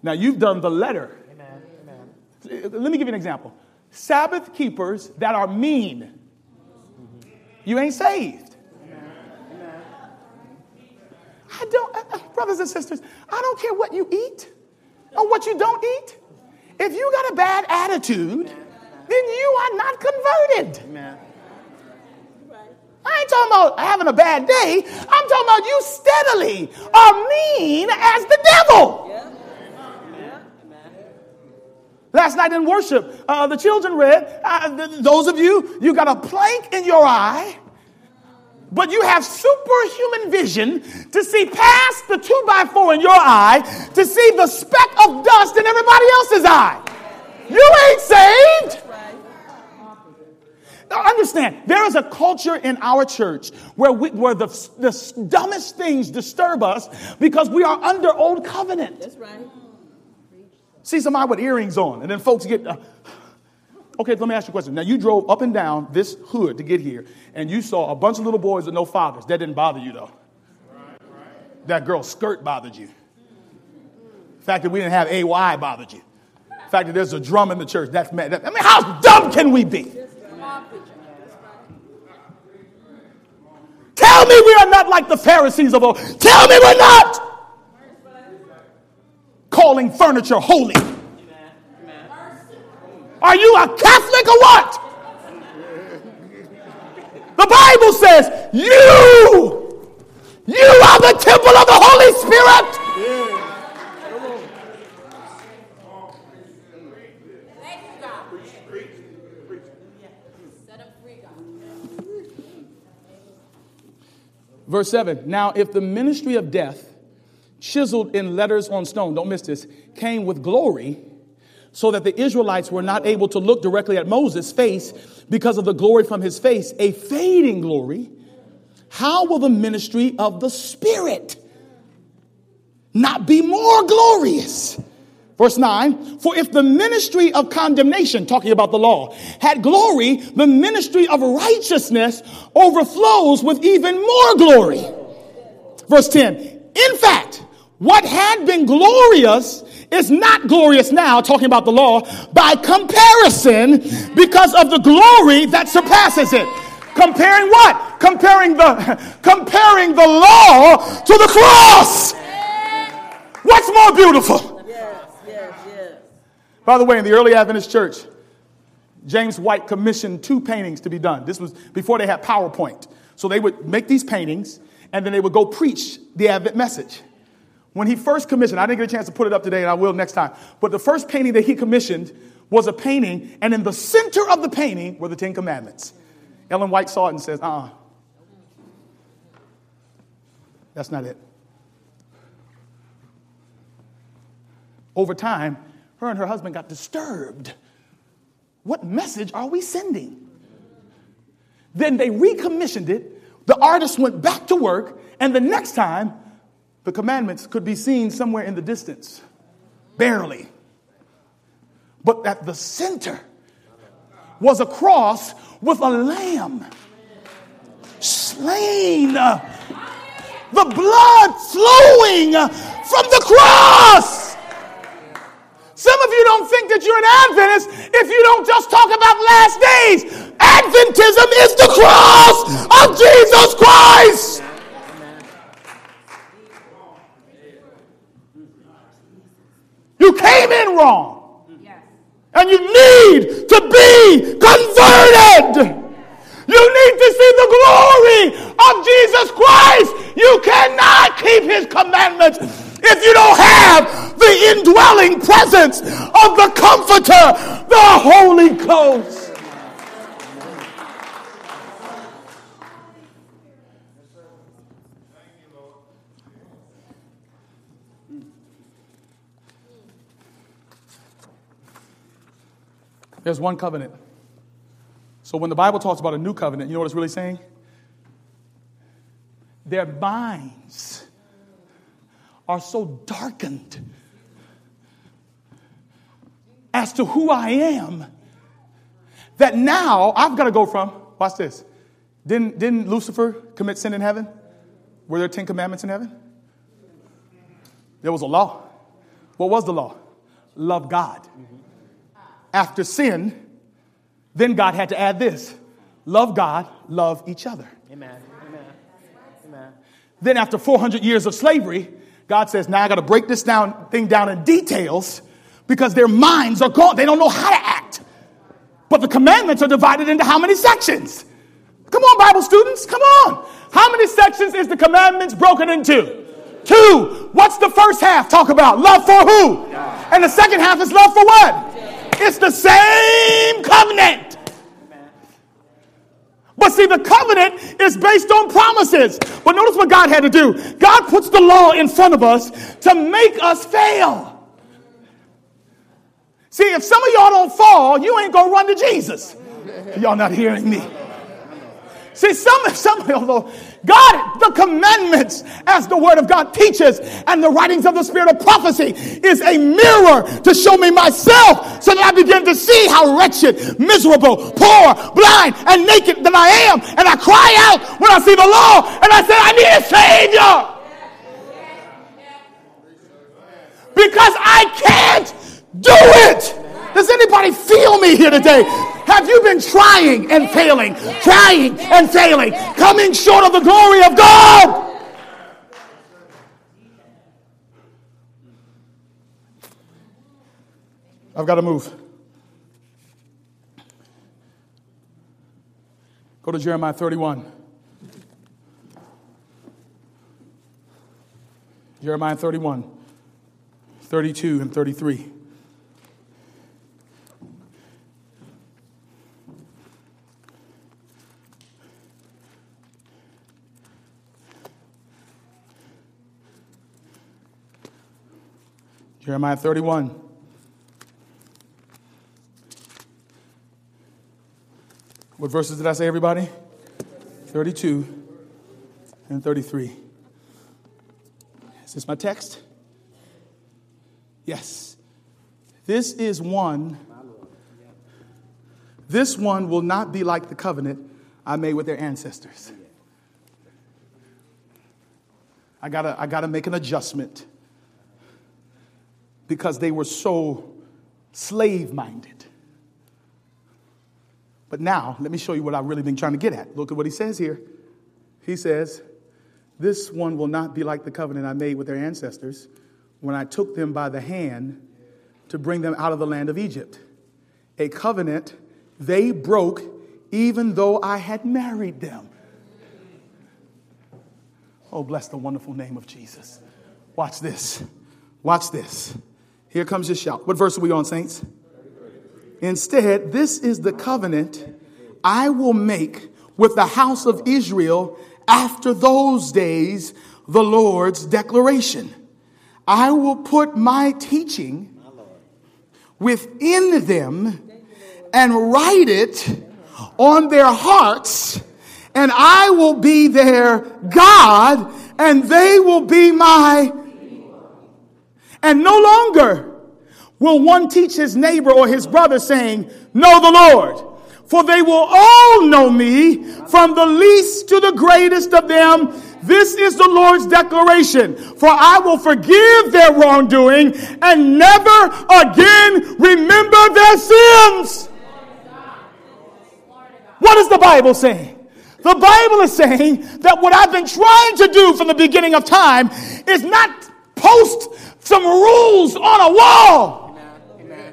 Now you've done the letter. Amen. Let me give you an example. Sabbath keepers that are mean. You ain't saved. Amen. Brothers and sisters, I don't care what you eat or what you don't eat. If you got a bad attitude, then you are not converted. Amen. I ain't talking about having a bad day. I'm talking about you steadily are mean as the devil. Yeah. Yeah. Last night in worship, uh, the children read, uh, th- those of you, you got a plank in your eye, but you have superhuman vision to see past the two by four in your eye to see the speck of dust in everybody else's eye. You ain't saved. Now, understand, there is a culture in our church where we, where the, the dumbest things disturb us because we are under old covenant. That's right. See somebody with earrings on, and then folks get... Uh, okay, let me ask you a question. Now, you drove up and down this hood to get here, and you saw a bunch of little boys with no fathers. That didn't bother you, though. Right, right. That girl's skirt bothered you. The fact that we didn't have A Y bothered you. The fact that there's a drum in the church, that's mad. That, I mean, how dumb can we be? Tell me we are not like the Pharisees of old. Tell me we're not calling furniture holy. Are you a Catholic or what? The Bible says you, you are the temple of the Holy Spirit. Verse seven, now if the ministry of death, chiseled in letters on stone, don't miss this, came with glory, so that the Israelites were not able to look directly at Moses' face because of the glory from his face, a fading glory, how will the ministry of the Spirit not be more glorious? Verse nine, for if the ministry of condemnation, talking about the law, had glory, the ministry of righteousness overflows with even more glory. Verse ten, in fact, what had been glorious is not glorious now, talking about the law, by comparison because of the glory that surpasses it. Comparing what? Comparing the, comparing the law to the cross. What's more beautiful? By the way, in the early Adventist church, James White commissioned two paintings to be done. This was before they had PowerPoint. So they would make these paintings, and then they would go preach the Advent message. When he first commissioned, I didn't get a chance to put it up today, and I will next time. But the first painting that he commissioned was a painting, and in the center of the painting were the Ten Commandments. Ellen White saw it and says, uh-uh, that's not it. Over time, her and her husband got disturbed. What message are we sending? Then they recommissioned it. The artist went back to work. And the next time, the commandments could be seen somewhere in the distance. Barely. But at the center was a cross with a lamb slain. The blood flowing from the cross. Some of you don't think that you're an Adventist if you don't just talk about last days. Adventism is the cross of Jesus Christ. You came in wrong. And you need to be converted. You need to see the glory of Jesus Christ. You cannot keep his commandments if you don't have the indwelling presence of the Comforter, the Holy Ghost. There's one covenant. So when the Bible talks about a new covenant, you know what it's really saying? Their minds are so darkened as to who I am that now I've got to go from, watch this, didn't, didn't Lucifer commit sin in heaven? Were there Ten Commandments in heaven? There was a law. What was the law? Love God. After sin, then God had to add this. Love God, love each other. Amen. Amen. Amen. Then after four hundred years of slavery, God says, now I got to break this down thing down in details because their minds are gone. They don't know how to act. But the commandments are divided into how many sections? Come on, Bible students. Come on. How many sections is the commandments broken into? Two. What's the first half talk about? Love for who? God. And the second half is love for what? Yeah. It's the same covenant. Amen. But see, the covenant is based on promises. But notice what God had to do. God puts the law in front of us to make us fail. See, if some of y'all don't fall, you ain't going to run to Jesus. Y'all not hearing me. See, some some God, the commandments, as the word of God teaches, and the writings of the Spirit of prophecy is a mirror to show me myself so that I begin to see how wretched, miserable, poor, blind, and naked that I am. And I cry out when I see the law, and I say, I need a Savior. Because I can't do it. Does anybody feel me here today? Have you been trying and failing, trying and failing, coming short of the glory of God? I've got to move. Go to Jeremiah thirty-one. Jeremiah thirty-one, thirty-two and thirty-three. Jeremiah thirty-one. What verses did I say, everybody? thirty-two and thirty-three. Is this my text? Yes. This is one. This one will not be like the covenant I made with their ancestors. I gotta, I gotta make an adjustment. Because they were so slave-minded. But now, let me show you what I've really been trying to get at. Look at what he says here. He says, this one will not be like the covenant I made with their ancestors when I took them by the hand to bring them out of the land of Egypt. A covenant they broke even though I had married them. Oh, bless the wonderful name of Jesus. Watch this. Watch this. Here comes your shout. What verse are we on, saints? Instead, this is the covenant I will make with the house of Israel after those days, the Lord's declaration. I will put my teaching within them and write it on their hearts, and I will be their God, and they will be my. And no longer will one teach his neighbor or his brother, saying, know the Lord, for they will all know me, from the least to the greatest of them. This is the Lord's declaration, for I will forgive their wrongdoing and never again remember their sins. What is the Bible saying? The Bible is saying that what I've been trying to do from the beginning of time is not post some rules on a wall. Amen.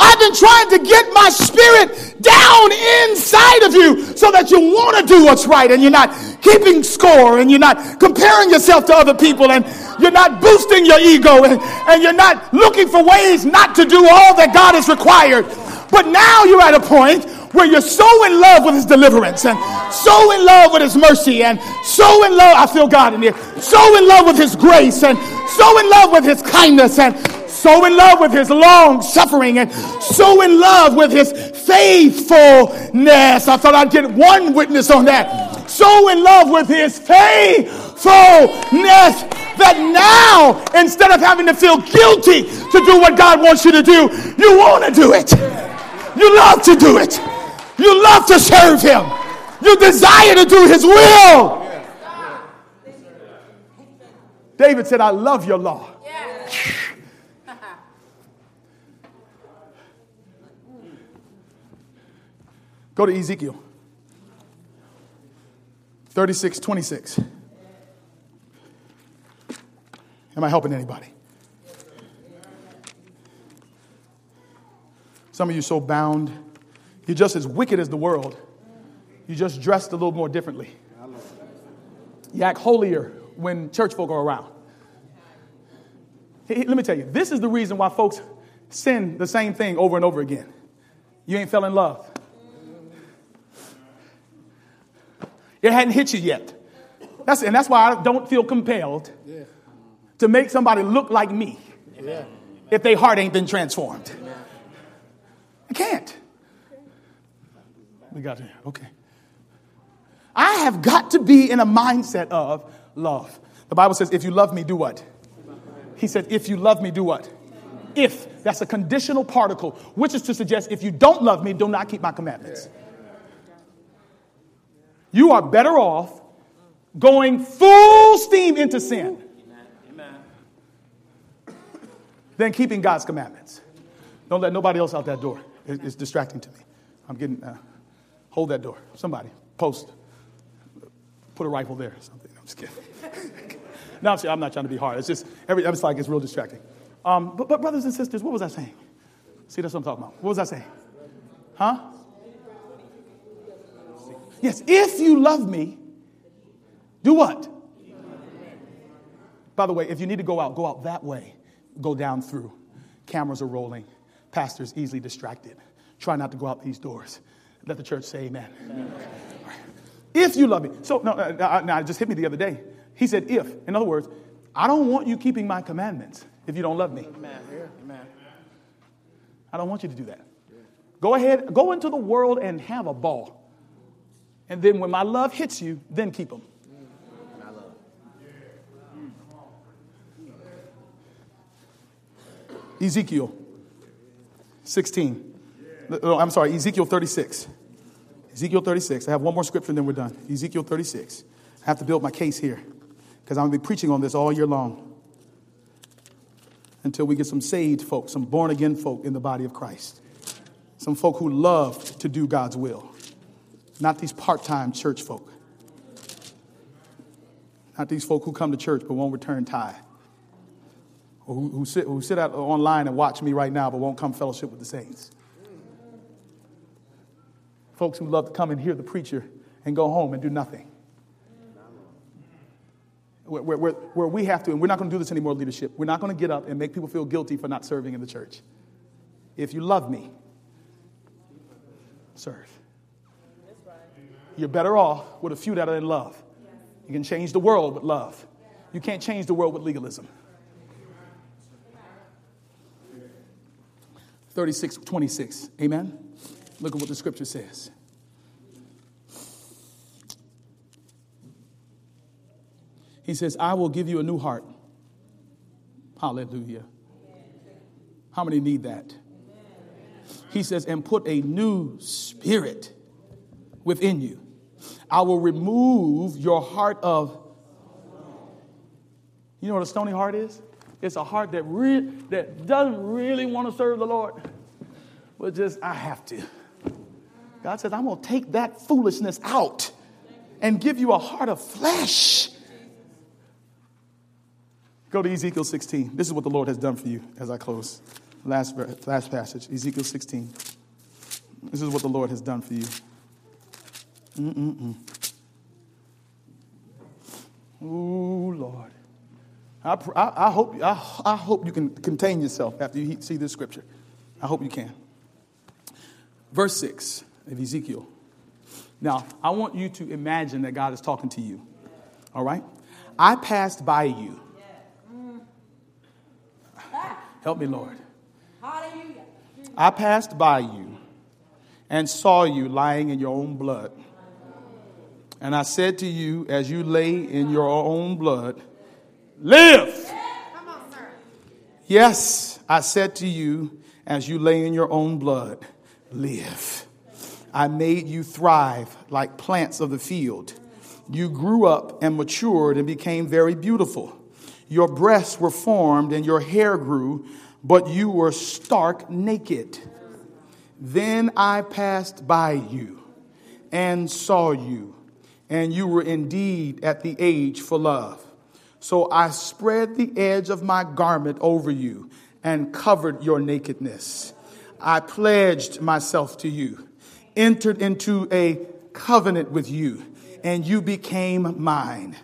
I've been trying to get my spirit down inside of you so that you want to do what's right and you're not keeping score and you're not comparing yourself to other people and you're not boosting your ego and, and you're not looking for ways not to do all that God has required. But now you're at a point where you're so in love with his deliverance and so in love with his mercy and so in love, I feel God in here, so in love with his grace and so in love with his kindness and so in love with his long suffering and so in love with his faithfulness. I thought I'd get one witness on that. So in love with his faithfulness that now, instead of having to feel guilty to do what God wants you to do, you want to do it. You love to do it. You love to serve him. You desire to do his will. David said, I love your law. Yes. Go to Ezekiel thirty-six, twenty-six. Am I helping anybody? Some of you so bound. You're just as wicked as the world. You just dressed a little more differently. You act holier when church folk are around. Hey, let me tell you, this is the reason why folks sin the same thing over and over again. You ain't fell in love. It hadn't hit you yet. That's, and that's why I don't feel compelled yeah. to make somebody look like me yeah. if their heart ain't been transformed. Yeah. I can't. We got it. Okay. I have got to be in a mindset of love. The Bible says, if you love me, do what? He said, if you love me, do what? If. That's a conditional particle, which is to suggest if you don't love me, do not keep my commandments. Yeah. You are better off going full steam into sin Amen. Amen. than keeping God's commandments. Don't let nobody else out that door. It's distracting to me. I'm getting, uh, hold that door. Somebody, post, put a rifle there or something. I'm just kidding. No, I'm, I'm not trying to be hard. It's just, every, it's like it's real distracting. Um, but, but brothers and sisters, what was I saying? See, that's what I'm talking about. What was I saying? Huh? Yes, if you love me, do what? By the way, if you need to go out, go out that way. Go down through. Cameras are rolling. Pastor's easily distracted. Try not to go out these doors. Let the church say amen. Amen. Right. If you love me. So, no, no, no, it just hit me the other day. He said if. In other words, I don't want you keeping my commandments if you don't love me. Amen. Amen. I don't want you to do that. Go ahead. Go into the world and have a ball. And then when my love hits you, then keep them. My love. Ezekiel sixteen. No, I'm sorry, Ezekiel thirty-six. Ezekiel thirty-six. I have one more scripture and then we're done. Ezekiel thirty-six. I have to build my case here because I'm going to be preaching on this all year long until we get some saved folk, some born-again folk in the body of Christ, some folk who love to do God's will. Not these part-time church folk. Not these folk who come to church but won't return tithe. Or who, who, sit, who sit out online and watch me right now but won't come fellowship with the saints. Folks who love to come and hear the preacher and go home and do nothing. Where, where, where we have to, and we're not going to do this anymore, leadership. We're not going to get up and make people feel guilty for not serving in the church. If you love me, serve. You're better off with a few that are in love. You can change the world with love. You can't change the world with legalism. thirty-six twenty-six. Amen? Look at what the scripture says. He says, I will give you a new heart. Hallelujah. How many need that? He says, and put a new spirit within you. I will remove your heart of. You know what a stony heart is? It's a heart that re- that doesn't really want to serve the Lord, but just I have to. God says, I'm going to take that foolishness out and give you a heart of flesh. Go to Ezekiel sixteen. This is what the Lord has done for you as I close. Last last passage, Ezekiel sixteen. This is what the Lord has done for you. Mm-mm-mm. Ooh, Lord, I, I, I hope I, I hope you can contain yourself after you see this scripture. I hope you can. Verse six of Ezekiel. Now, I want you to imagine that God is talking to you. All right, I passed by you. Help me, Lord. Hallelujah. I passed by you and saw you lying in your own blood. And I said to you, as you lay in your own blood, live. Yes, I said to you, as you lay in your own blood, live. I made you thrive like plants of the field. You grew up and matured and became very beautiful. Your breasts were formed and your hair grew, but you were stark naked. Then I passed by you and saw you. And you were indeed at the age for love. So I spread the edge of my garment over you and covered your nakedness. I pledged myself to you, entered into a covenant with you, and you became mine.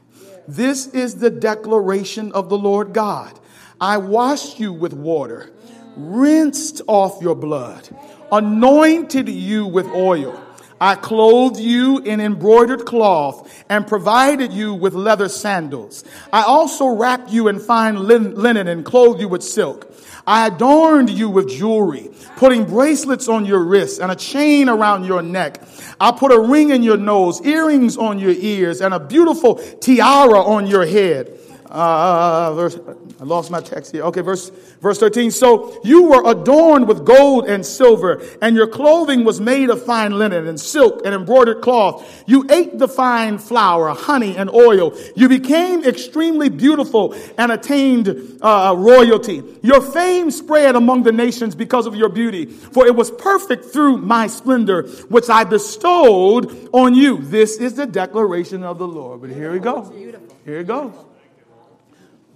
This is the declaration of the Lord God. I washed you with water, rinsed off your blood, anointed you with oil. I clothed you in embroidered cloth and provided you with leather sandals. I also wrapped you in fine linen and clothed you with silk. I adorned you with jewelry, putting bracelets on your wrists and a chain around your neck. I put a ring in your nose, earrings on your ears, and a beautiful tiara on your head. Uh, verse, I lost my text here. Okay, verse verse thirteen. So you were adorned with gold and silver, and your clothing was made of fine linen and silk and embroidered cloth. You ate the fine flour, honey, and oil. You became extremely beautiful and attained uh, royalty. Your fame spread among the nations because of your beauty, for it was perfect through my splendor, which I bestowed on you. This is the declaration of the Lord. But here we go. Here it goes.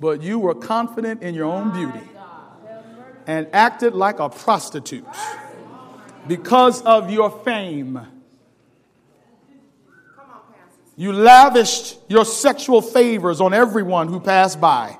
But you were confident in your own beauty and acted like a prostitute because of your fame. You lavished your sexual favors on everyone who passed by.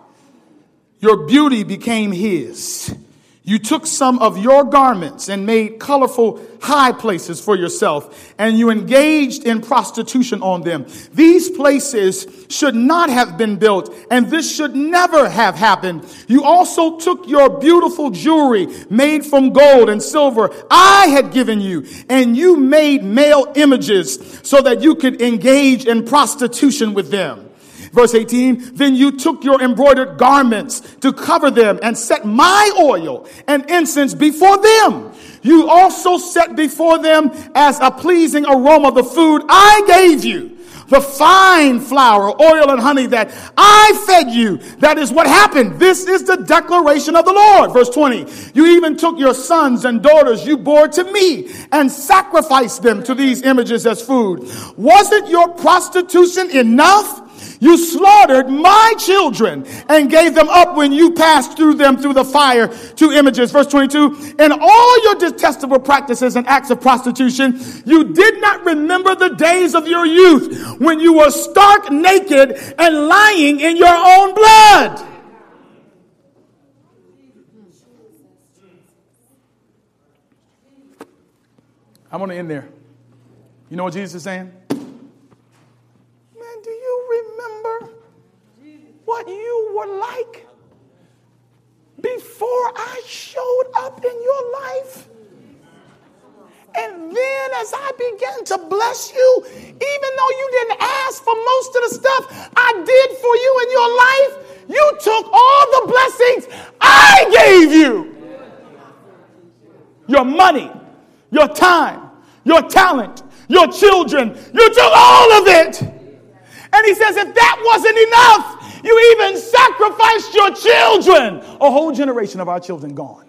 Your beauty became his. You took some of your garments and made colorful high places for yourself, and you engaged in prostitution on them. These places should not have been built, and this should never have happened. You also took your beautiful jewelry made from gold and silver I had given you, and you made male images so that you could engage in prostitution with them. Verse eighteen, then you took your embroidered garments to cover them and set my oil and incense before them. You also set before them as a pleasing aroma the food I gave you, the fine flour, oil, and honey that I fed you. That is what happened. This is the declaration of the Lord. Verse twenty, you even took your sons and daughters you bore to me and sacrificed them to these images as food. Wasn't your prostitution enough? You slaughtered my children and gave them up when you passed through them through the fire to images. Verse twenty-two, in all your detestable practices and acts of prostitution, you did not remember the days of your youth when you were stark naked and lying in your own blood. I want to end there. You know what Jesus is saying? What you were like before I showed up in your life. And then as I began to bless you, even though you didn't ask for most of the stuff I did for you in your life, you took all the blessings I gave you. Your money, your time, your talent, your children, you took all of it. And he says, if that wasn't enough, you even sacrificed your children. A whole generation of our children gone.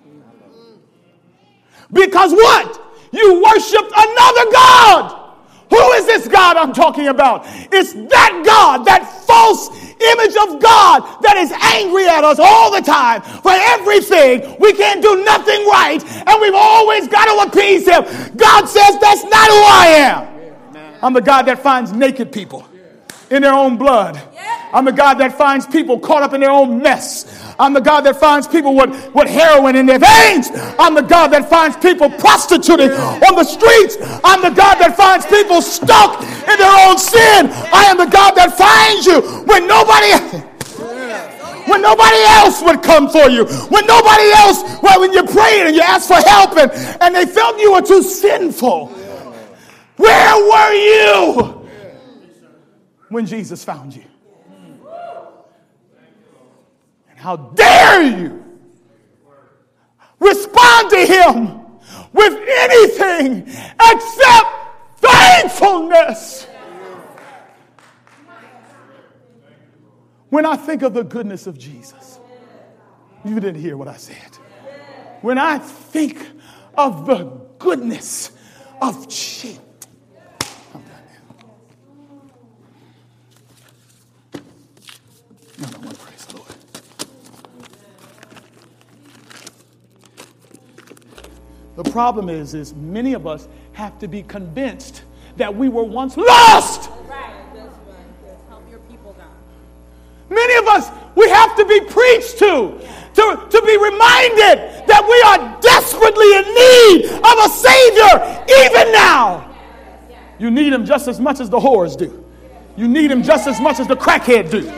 Because what? You worshiped another God. Who is this God I'm talking about? It's that God, that false image of God that is angry at us all the time for everything. We can't do nothing right, and we've always got to appease him. God says, that's not who I am. I'm the God that finds naked people in their own blood. I'm the God that finds people caught up in their own mess. I'm the God that finds people with, with heroin in their veins. I'm the God that finds people prostituting on the streets. I'm the God that finds people stuck in their own sin. I am the God that finds you when nobody... when nobody else would come for you, when nobody else... well, when you prayed and you asked for help and, and they felt you were too sinful. Where were you when Jesus found you? And how dare you respond to him with anything except thankfulness? When I think of the goodness of Jesus, you didn't hear what I said. When I think of the goodness of Jesus, no, no, The problem is, is many of us have to be convinced that we were once lost. Right. That's right. Help your people, God. Many of us, we have to be preached to, to, to be reminded that we are desperately in need of a Savior even now. You need him just as much as the whores do. You need him just as much as the crackhead do.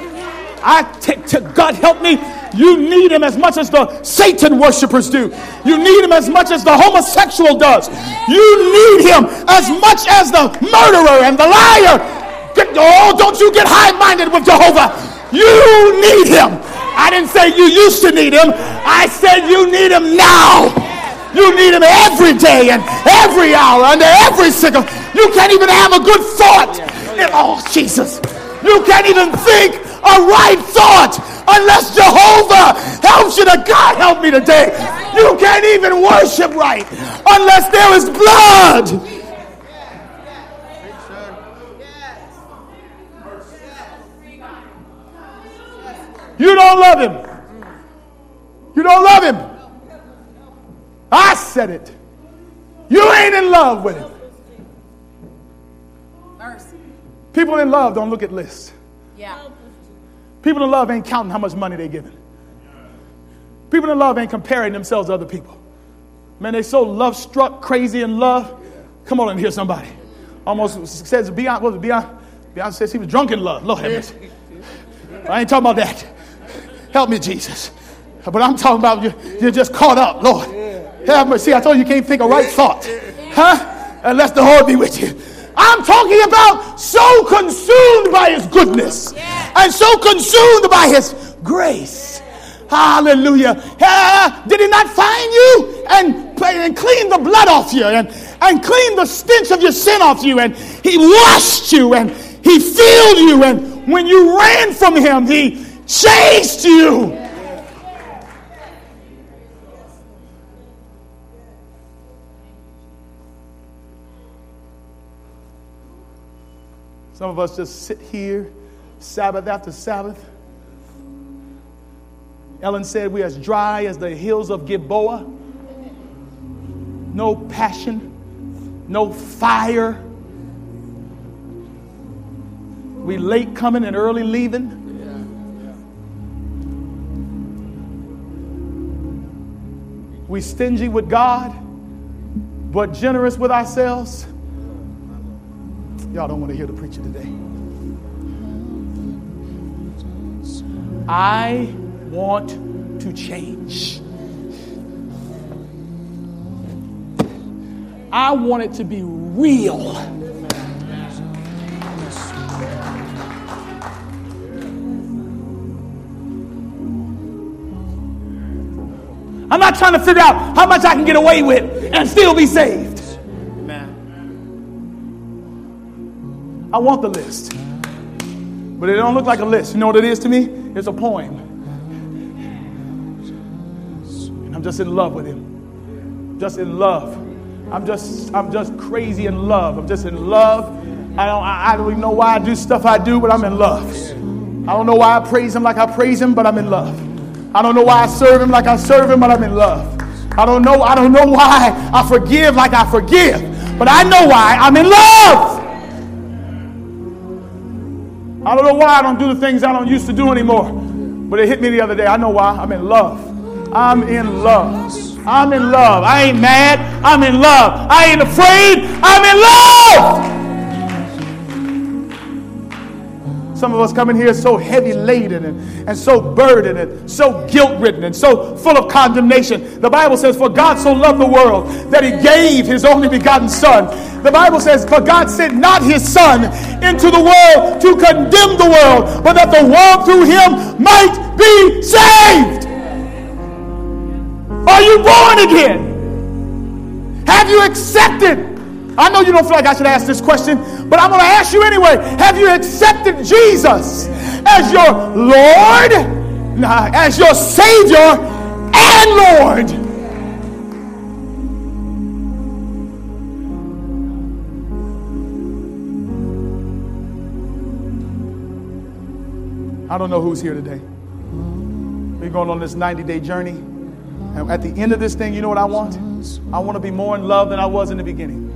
I t- t- God help me. You need him as much as the Satan worshipers do. You need him as much as the homosexual does. You need him as much as the murderer and the liar. Get, oh, don't you get high-minded with Jehovah. You need him. I didn't say you used to need him. I said you need him now. You need him every day and every hour, under every second. You can't even have a good thought. Oh, Jesus. You can't even think a right thought unless Jehovah helps you. To God help me today. You can't even worship right unless there is blood. You don't love him. You don't love him. I said it. You ain't in love with him. People in love don't look at lists. Yeah. People in love ain't counting how much money they're giving. People in love ain't comparing themselves to other people. Man, they so love-struck, crazy in love. Come on in here, somebody. Almost says Beyonce, what was Beyonce? Beyonce says he was drunk in love. Lord have mercy. I ain't talking about that. Help me, Jesus. But I'm talking about you, you're just caught up, Lord. Have mercy. I told you you can't think a right thought. Huh? Unless the Lord be with you. I'm talking about so consumed by his goodness and so consumed by his grace. Hallelujah. Uh, did he not find you and, and clean the blood off you and, and clean the stench of your sin off you? And he washed you and he filled you. And when you ran from him, he chased you. Some of us just sit here, Sabbath after Sabbath. Ellen said we're as dry as the hills of Gilboa. No passion, no fire. We late coming and early leaving. We stingy with God, but generous with ourselves. Y'all don't want to hear the preacher today. I want to change. I want it to be real. I'm not trying to figure out how much I can get away with and still be saved. I want the list, but it don't look like a list. You know what it is to me? It's a poem. And I'm just in love with him. Just in love. I'm just, I'm just crazy in love. I'm just in love. I don't, I, I don't even know why I do stuff I do, but I'm in love. I don't know why I praise him like I praise him, but I'm in love. I don't know why I serve him like I serve him, but I'm in love. I don't know, I don't know why I forgive like I forgive, but I know why I'm in love. I don't know why I don't do the things I don't used to do anymore. But it hit me the other day. I know why. I'm in love. I'm in love. I'm in love. I ain't mad. I'm in love. I ain't afraid. I'm in love. Some of us come in here so heavy laden and, and so burdened and so guilt ridden and so full of condemnation. The Bible says, for God so loved the world that he gave his only begotten son. The Bible says, for God sent not his son into the world to condemn the world, but that the world through him might be saved. Are you born again? Have you accepted? I know you don't feel like I should ask this question, but I'm going to ask you anyway. Have you accepted Jesus as your Lord, nah, as your Savior and Lord? I don't know who's here today. We're going on this ninety-day journey. And at the end of this thing, you know what I want? I want to be more in love than I was in the beginning.